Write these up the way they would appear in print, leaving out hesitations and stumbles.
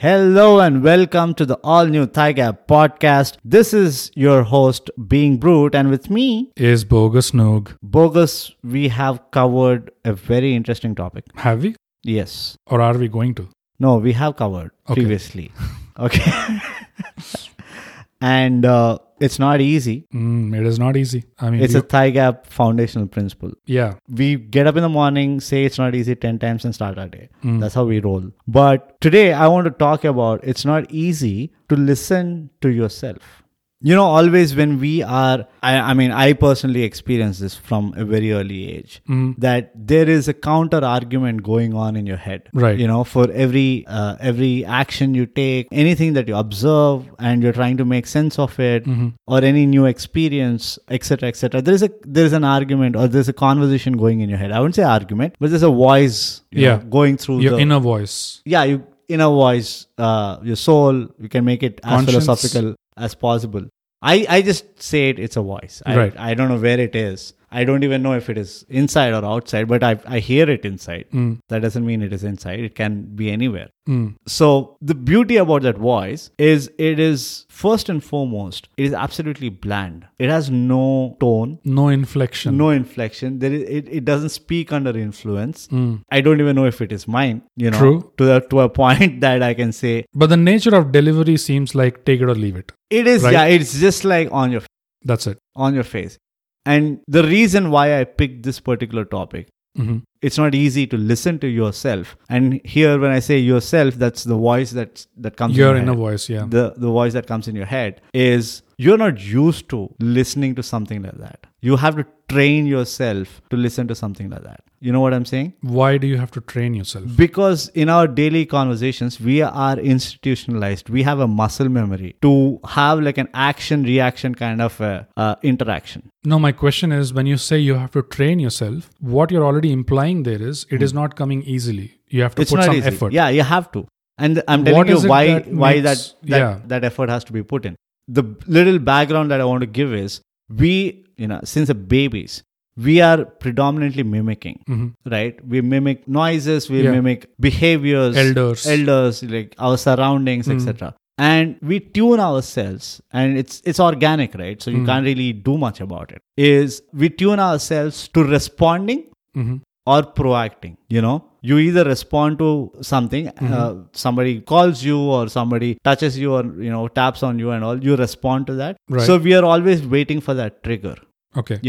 Hello and welcome to the all-new Thigh Gap podcast. This is your host, Being Brute, and with me is Bogus Noog. Bogus, we have covered a very interesting topic. Have we? Yes. Or are we going to? No, we have covered previously. Okay. And it's not easy. It is not easy. I mean, it's a Thigh Gap foundational principle. Yeah. We get up in the morning, say it's not easy 10 times and start our day. That's how we roll. But today I want to talk about it's not easy to listen to yourself. You know, always when we are, I personally experienced this from a very early age, that there is a counter argument going on in your head. Right. You know, for every action you take, anything that you observe and you're trying to make sense of it, or any new experience, etc. There is an argument or there's a conversation going in your head. I wouldn't say argument, but there's a voice going through your inner voice. Yeah, inner voice, your soul. You can make it as philosophical as possible. I just say it's a voice. I don't know where it is. I don't even know if it is inside or outside, but I hear it inside. That doesn't mean it is inside. It can be anywhere. So the beauty about that voice is it is, first and foremost, it is absolutely bland. It has no tone. No inflection. It doesn't speak under influence. I don't even know if it is mine, you know. True. To a point that I can say. But the nature of delivery seems like take it or leave it. It is, right? Yeah. It's just like on your face. That's it. On your face. And the reason why I picked this particular topic, it's not easy to listen to yourself. And here, when I say yourself, that's the voice that comes in your head. Your inner voice, yeah. The voice that comes in your head is you're not used to listening to something like that. You have to train yourself to listen to something like that. You know what I'm saying? Why do you have to train yourself? Because in our daily conversations, we are institutionalized. We have a muscle memory to have like an action-reaction kind of interaction. No, my question is, when you say you have to train yourself, what you're already implying there is, it is not coming easily. You have to put some effort. Yeah, you have to. And I'm telling you why that effort has to be put in. The little background that I want to give is, we, since babies, we are predominantly mimicking, right? We mimic noises, we mimic behaviors, elders, like our surroundings, etc. And we tune ourselves, and it's organic, right? So you can't really do much about it. Is we tune ourselves to responding or proacting, you know? You either respond to something, somebody calls you or somebody touches you or, taps on you and all, you respond to that. Right. So we are always waiting for that trigger,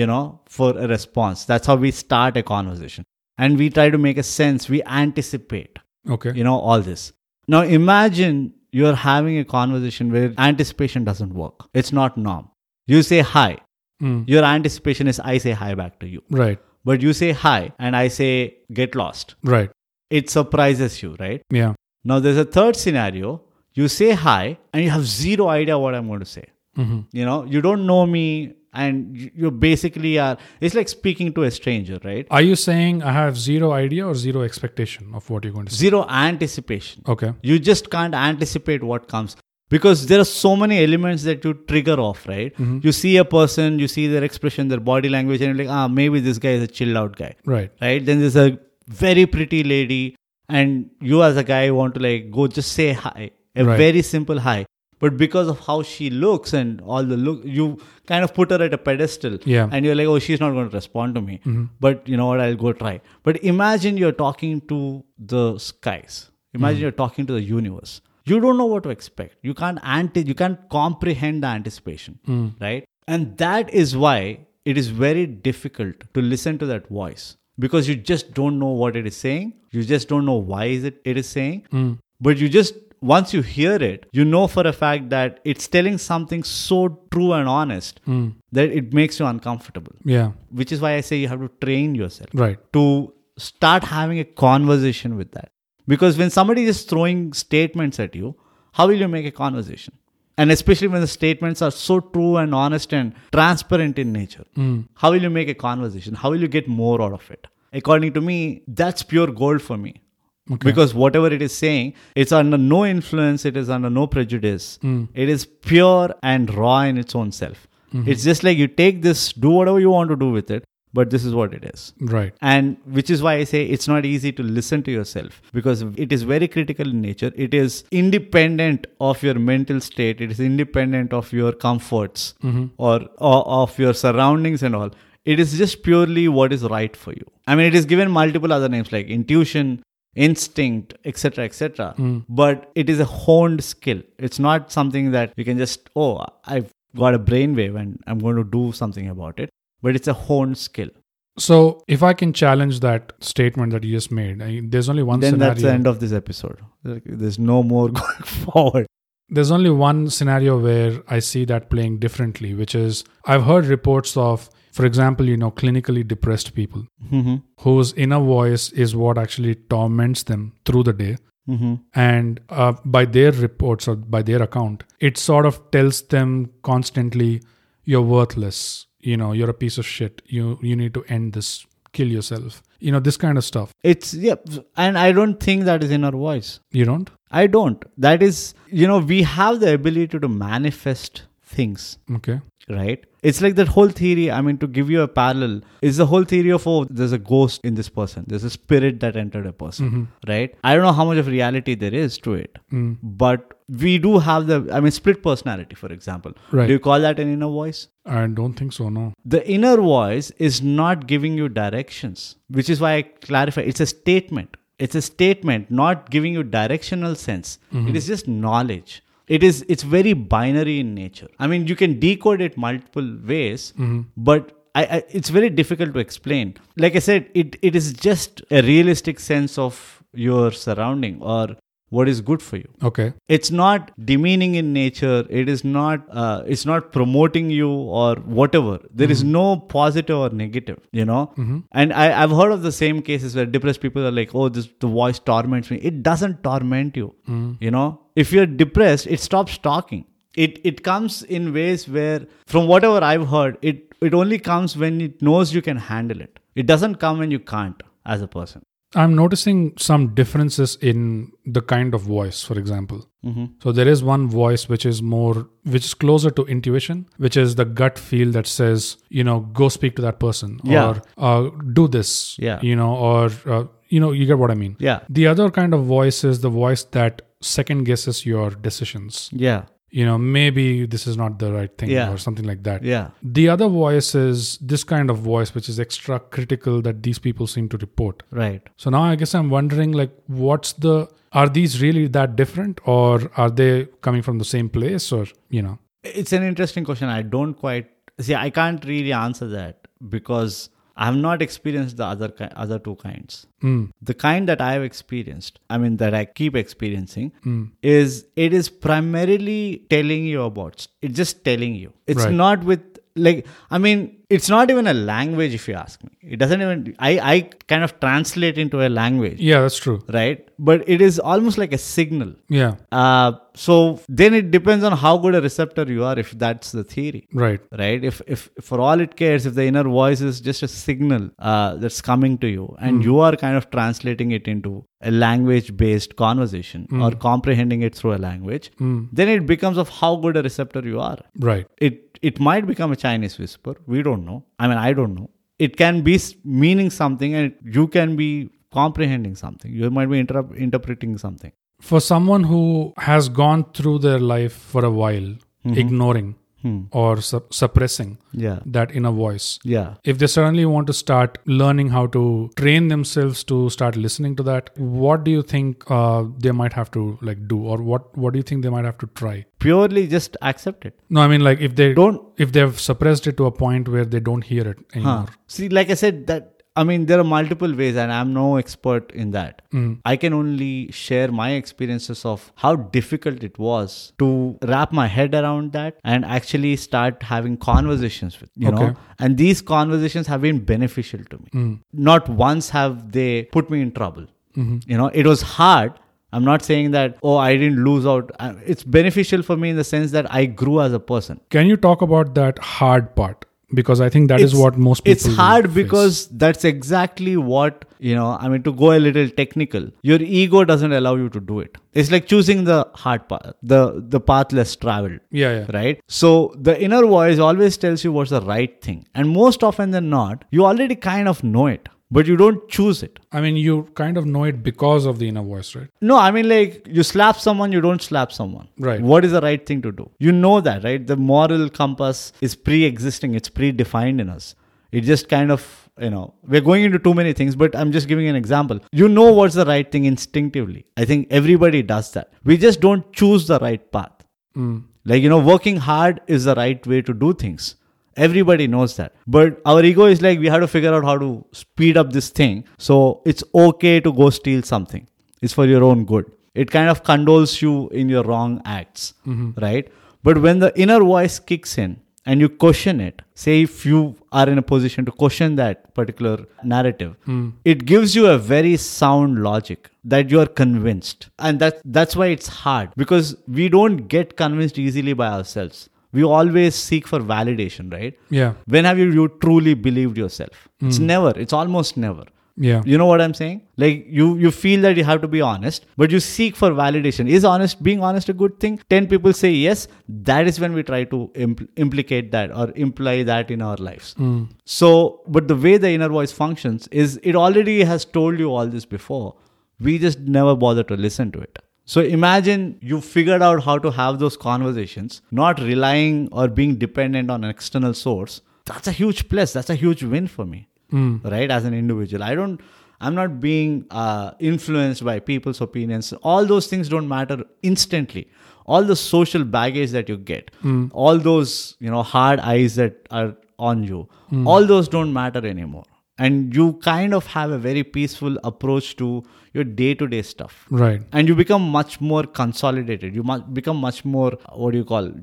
for a response. That's how we start a conversation. And we try to make a sense. We anticipate, all this. Now imagine you're having a conversation where anticipation doesn't work. It's not norm. You say hi. Your anticipation is I say hi back to you. Right. But you say hi and I say get lost. Right. It surprises you, right? Yeah. Now there's a third scenario. You say hi and you have zero idea what I'm going to say. You don't know me and you basically are, it's like speaking to a stranger, right? Are you saying I have zero idea or zero expectation of what you're going to say? Zero anticipation. Okay. You just can't anticipate what comes. Because there are so many elements that you trigger off, right? You see a person, you see their expression, their body language, and you're like, maybe this guy is a chilled out guy. Right. Right? Then there's a very pretty lady, and you as a guy want to like go just say hi. Very simple hi. But because of how she looks and all the look, you kind of put her at a pedestal. Yeah. And you're like, oh, she's not going to respond to me. But you know what, I'll go try. But imagine you're talking to the skies. Imagine you're talking to the universe. You don't know what to expect. You can't comprehend the anticipation, right? And that is why it is very difficult to listen to that voice because you just don't know what it is saying. You just don't know why it is saying. But you just, once you hear it, you know for a fact that it's telling something so true and honest that it makes you uncomfortable. Yeah. Which is why I say you have to train yourself to start having a conversation with that. Because when somebody is throwing statements at you, how will you make a conversation? And especially when the statements are so true and honest and transparent in nature, how will you make a conversation? How will you get more out of it? According to me, that's pure gold for me. Okay. Because whatever it is saying, it's under no influence, it is under no prejudice. It is pure and raw in its own self. It's just like you take this, do whatever you want to do with it, but this is what it is. Right. And which is why I say it's not easy to listen to yourself, because it is very critical in nature. It is independent of your mental state. It is independent of your comforts or of your surroundings and all. It is just purely what is right for you. I mean, it is given multiple other names like intuition, instinct, etc., etc. But it is a honed skill. It's not something that you can just, oh, I've got a brainwave and I'm going to do something about it. But it's a honed skill. So if I can challenge that statement that you just made, there's only one scenario. Then that's the end of this episode. There's no more going forward. There's only one scenario where I see that playing differently, which is I've heard reports of, for example, clinically depressed people whose inner voice is what actually torments them through the day. And by their reports or by their account, it sort of tells them constantly, you're worthless. You're a piece of shit. You need to end this. Kill yourself. This kind of stuff. And I don't think that is in our voice. You don't? I don't. That is, we have the ability to manifest things. Okay. Right? It's like that whole theory, to give you a parallel, is the whole theory of, there's a ghost in this person. There's a spirit that entered a person, right? I don't know how much of reality there is to it, but we do have split personality, for example. Right. Do you call that an inner voice? I don't think so, no. The inner voice is not giving you directions, which is why I clarify, it's a statement. It's a statement, not giving you directional sense. It is just knowledge. It's very binary in nature. You can decode it multiple ways, but it's very difficult to explain. Like I said, it is just a realistic sense of your surrounding or what is good for you. Okay. It's not demeaning in nature. It is not it's not promoting you or whatever. There is no positive or negative, And I've heard of the same cases where depressed people are like, oh, the voice torments me. It doesn't torment you, If you're depressed, it stops talking. It comes in ways where, from whatever I've heard, it only comes when it knows you can handle it. It doesn't come when you can't as a person. I'm noticing some differences in the kind of voice, for example. So there is one voice which is closer to intuition, which is the gut feel that says, go speak to that person or do this, or, you get what I mean. Yeah. The other kind of voice is the voice that second guesses your decisions. Yeah. Maybe this is not the right thing or something like that. Yeah. The other voice is this kind of voice, which is extra critical that these people seem to report. Right. So now I guess I'm wondering, are these really that different, or are they coming from the same place, or, It's an interesting question. I can't really answer that because I've not experienced the other two kinds. The kind that I've experienced, that I keep experiencing, is it is primarily telling you about. It's just telling you. It's right. Not with it's not even a language if you ask me. It doesn't even, I kind of translate into a language. Yeah, that's true. Right? But it is almost like a signal. Yeah. So then it depends on how good a receptor you are, if that's the theory. Right. Right? If for all it cares, if the inner voice is just a signal that's coming to you and you are kind of translating it into a language-based conversation or comprehending it through a language, then it becomes of how good a receptor you are. Right. It might become a Chinese whisper. We don't know. I don't know. It can be meaning something and you can be comprehending something. You might be interpreting something. For someone who has gone through their life for a while, ignoring or suppressing that inner voice, if they suddenly want to start learning how to train themselves to start listening to that, what do you think they might have to do, or what do you think they might have to try? Purely just accept it. No, if they've suppressed it to a point where they don't hear it anymore. See, like I said, that there are multiple ways and I'm no expert in that. I can only share my experiences of how difficult it was to wrap my head around that and actually start having conversations with, know, and these conversations have been beneficial to me. Not once have they put me in trouble. It was hard. I'm not saying that, I didn't lose out. It's beneficial for me in the sense that I grew as a person. Can you talk about that hard part? Because I think that is what most people face. It's hard because that's exactly what, to go a little technical, your ego doesn't allow you to do it. It's like choosing the hard path, the path less traveled. Yeah. Right? So the inner voice always tells you what's the right thing. And most often than not, you already kind of know it. But you don't choose it. I mean, you kind of know it because of the inner voice, right? No, I mean, like, you slap someone, you don't slap someone. Right. What is the right thing to do? You know that, right? The moral compass is pre-existing. It's predefined in us. It just kind of, we're going into too many things, but I'm just giving an example. You know what's the right thing instinctively. I think everybody does that. We just don't choose the right path. Mm. Working hard is the right way to do things. Everybody knows that. But our ego is like, we have to figure out how to speed up this thing. So it's okay to go steal something. It's for your own good. It kind of condoles you in your wrong acts, right? But when the inner voice kicks in and you question it, say if you are in a position to question that particular narrative, it gives you a very sound logic that you are convinced. And that's why it's hard, because we don't get convinced easily by ourselves. We always seek for validation, right? Yeah. When have you truly believed yourself? It's never. It's almost never. Yeah. You know what I'm saying? Like, you feel that you have to be honest, but you seek for validation. Is being honest a good thing? 10 people say yes. That is when we try to implicate that or imply that in our lives. Mm. So, but the way the inner voice functions is it already has told you all this before. We just never bother to listen to it. So imagine you figured out how to have those conversations, not relying or being dependent on an external source. That's a huge plus. That's a huge win for me, right? As an individual, I'm not being influenced by people's opinions. All those things don't matter instantly. All the social baggage that you get, all those, hard eyes that are on you, all those don't matter anymore. And you kind of have a very peaceful approach to your day-to-day stuff. Right. And you become much more consolidated. You become much more,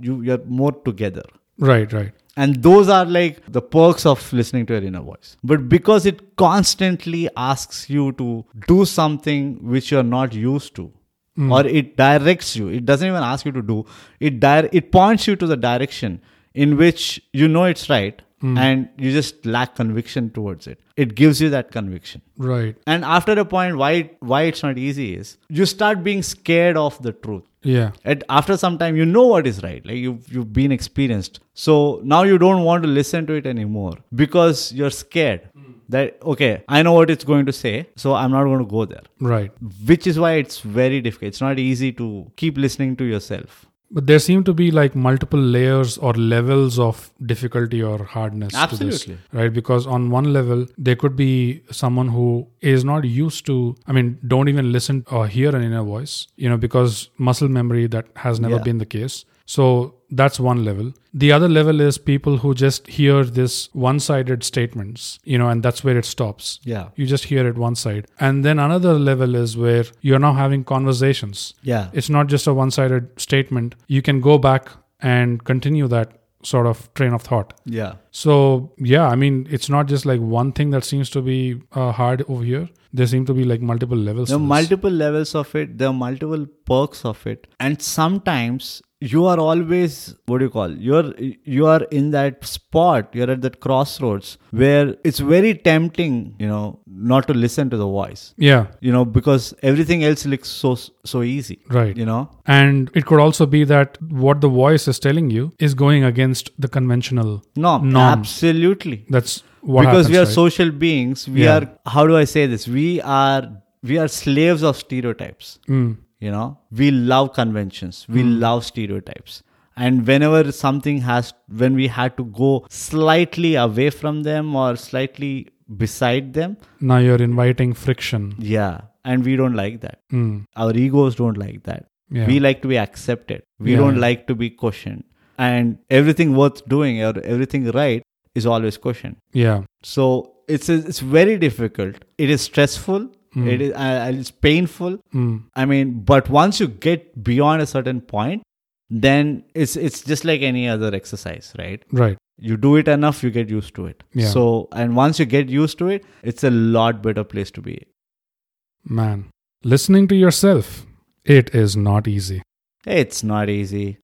you're more together. Right. And those are like the perks of listening to your inner voice. But because it constantly asks you to do something which you're not used to, or it directs you, it doesn't even ask you to do, it points you to the direction in which you know it's right. And you just lack conviction towards it. It gives you that conviction. Right. And after a point, why it's not easy is you start being scared of the truth. Yeah. And after some time, you know what is right. Like you've been experienced. So now you don't want to listen to it anymore because you're scared that, okay, I know what it's going to say, so I'm not going to go there. Right. Which is why it's very difficult. It's not easy to keep listening to yourself. But there seem to be like multiple layers or levels of difficulty or hardness to this, right? Because on one level, there could be someone who is not used to, don't even listen or hear an inner voice, because muscle memory, that has never been the case. So that's one level. The other level is people who just hear this one-sided statements, and that's where it stops. Yeah. You just hear it one side. And then another level is where you're now having conversations. Yeah. It's not just a one-sided statement. You can go back and continue that sort of train of thought. Yeah. So, it's not just like one thing that seems to be hard over here. There seem to be like multiple levels. There are multiple levels of it. There are multiple perks of it. And sometimes you are always, you are in that spot, you're at that crossroads where it's very tempting, not to listen to the voice. Yeah. Because everything else looks so easy. Right. And it could also be that what the voice is telling you is going against the conventional norm. Absolutely. That's what happens, we are social beings. We are, how do I say this? We are slaves of stereotypes. Mm. We love conventions, we love stereotypes. And whenever when we had to go slightly away from them or slightly beside them. Now you're inviting friction. Yeah. And we don't like that. Mm. Our egos don't like that. Yeah. We like to be accepted. We don't like to be questioned. And everything worth doing or everything right is always questioned. Yeah. So it's very difficult. It is stressful. Mm. It is, it's painful. Mm. But once you get beyond a certain point, then it's just like any other exercise, right? Right. You do it enough, you get used to it. Yeah. So, and once you get used to it, it's a lot better place to be. Man, listening to yourself, it is not easy. It's not easy.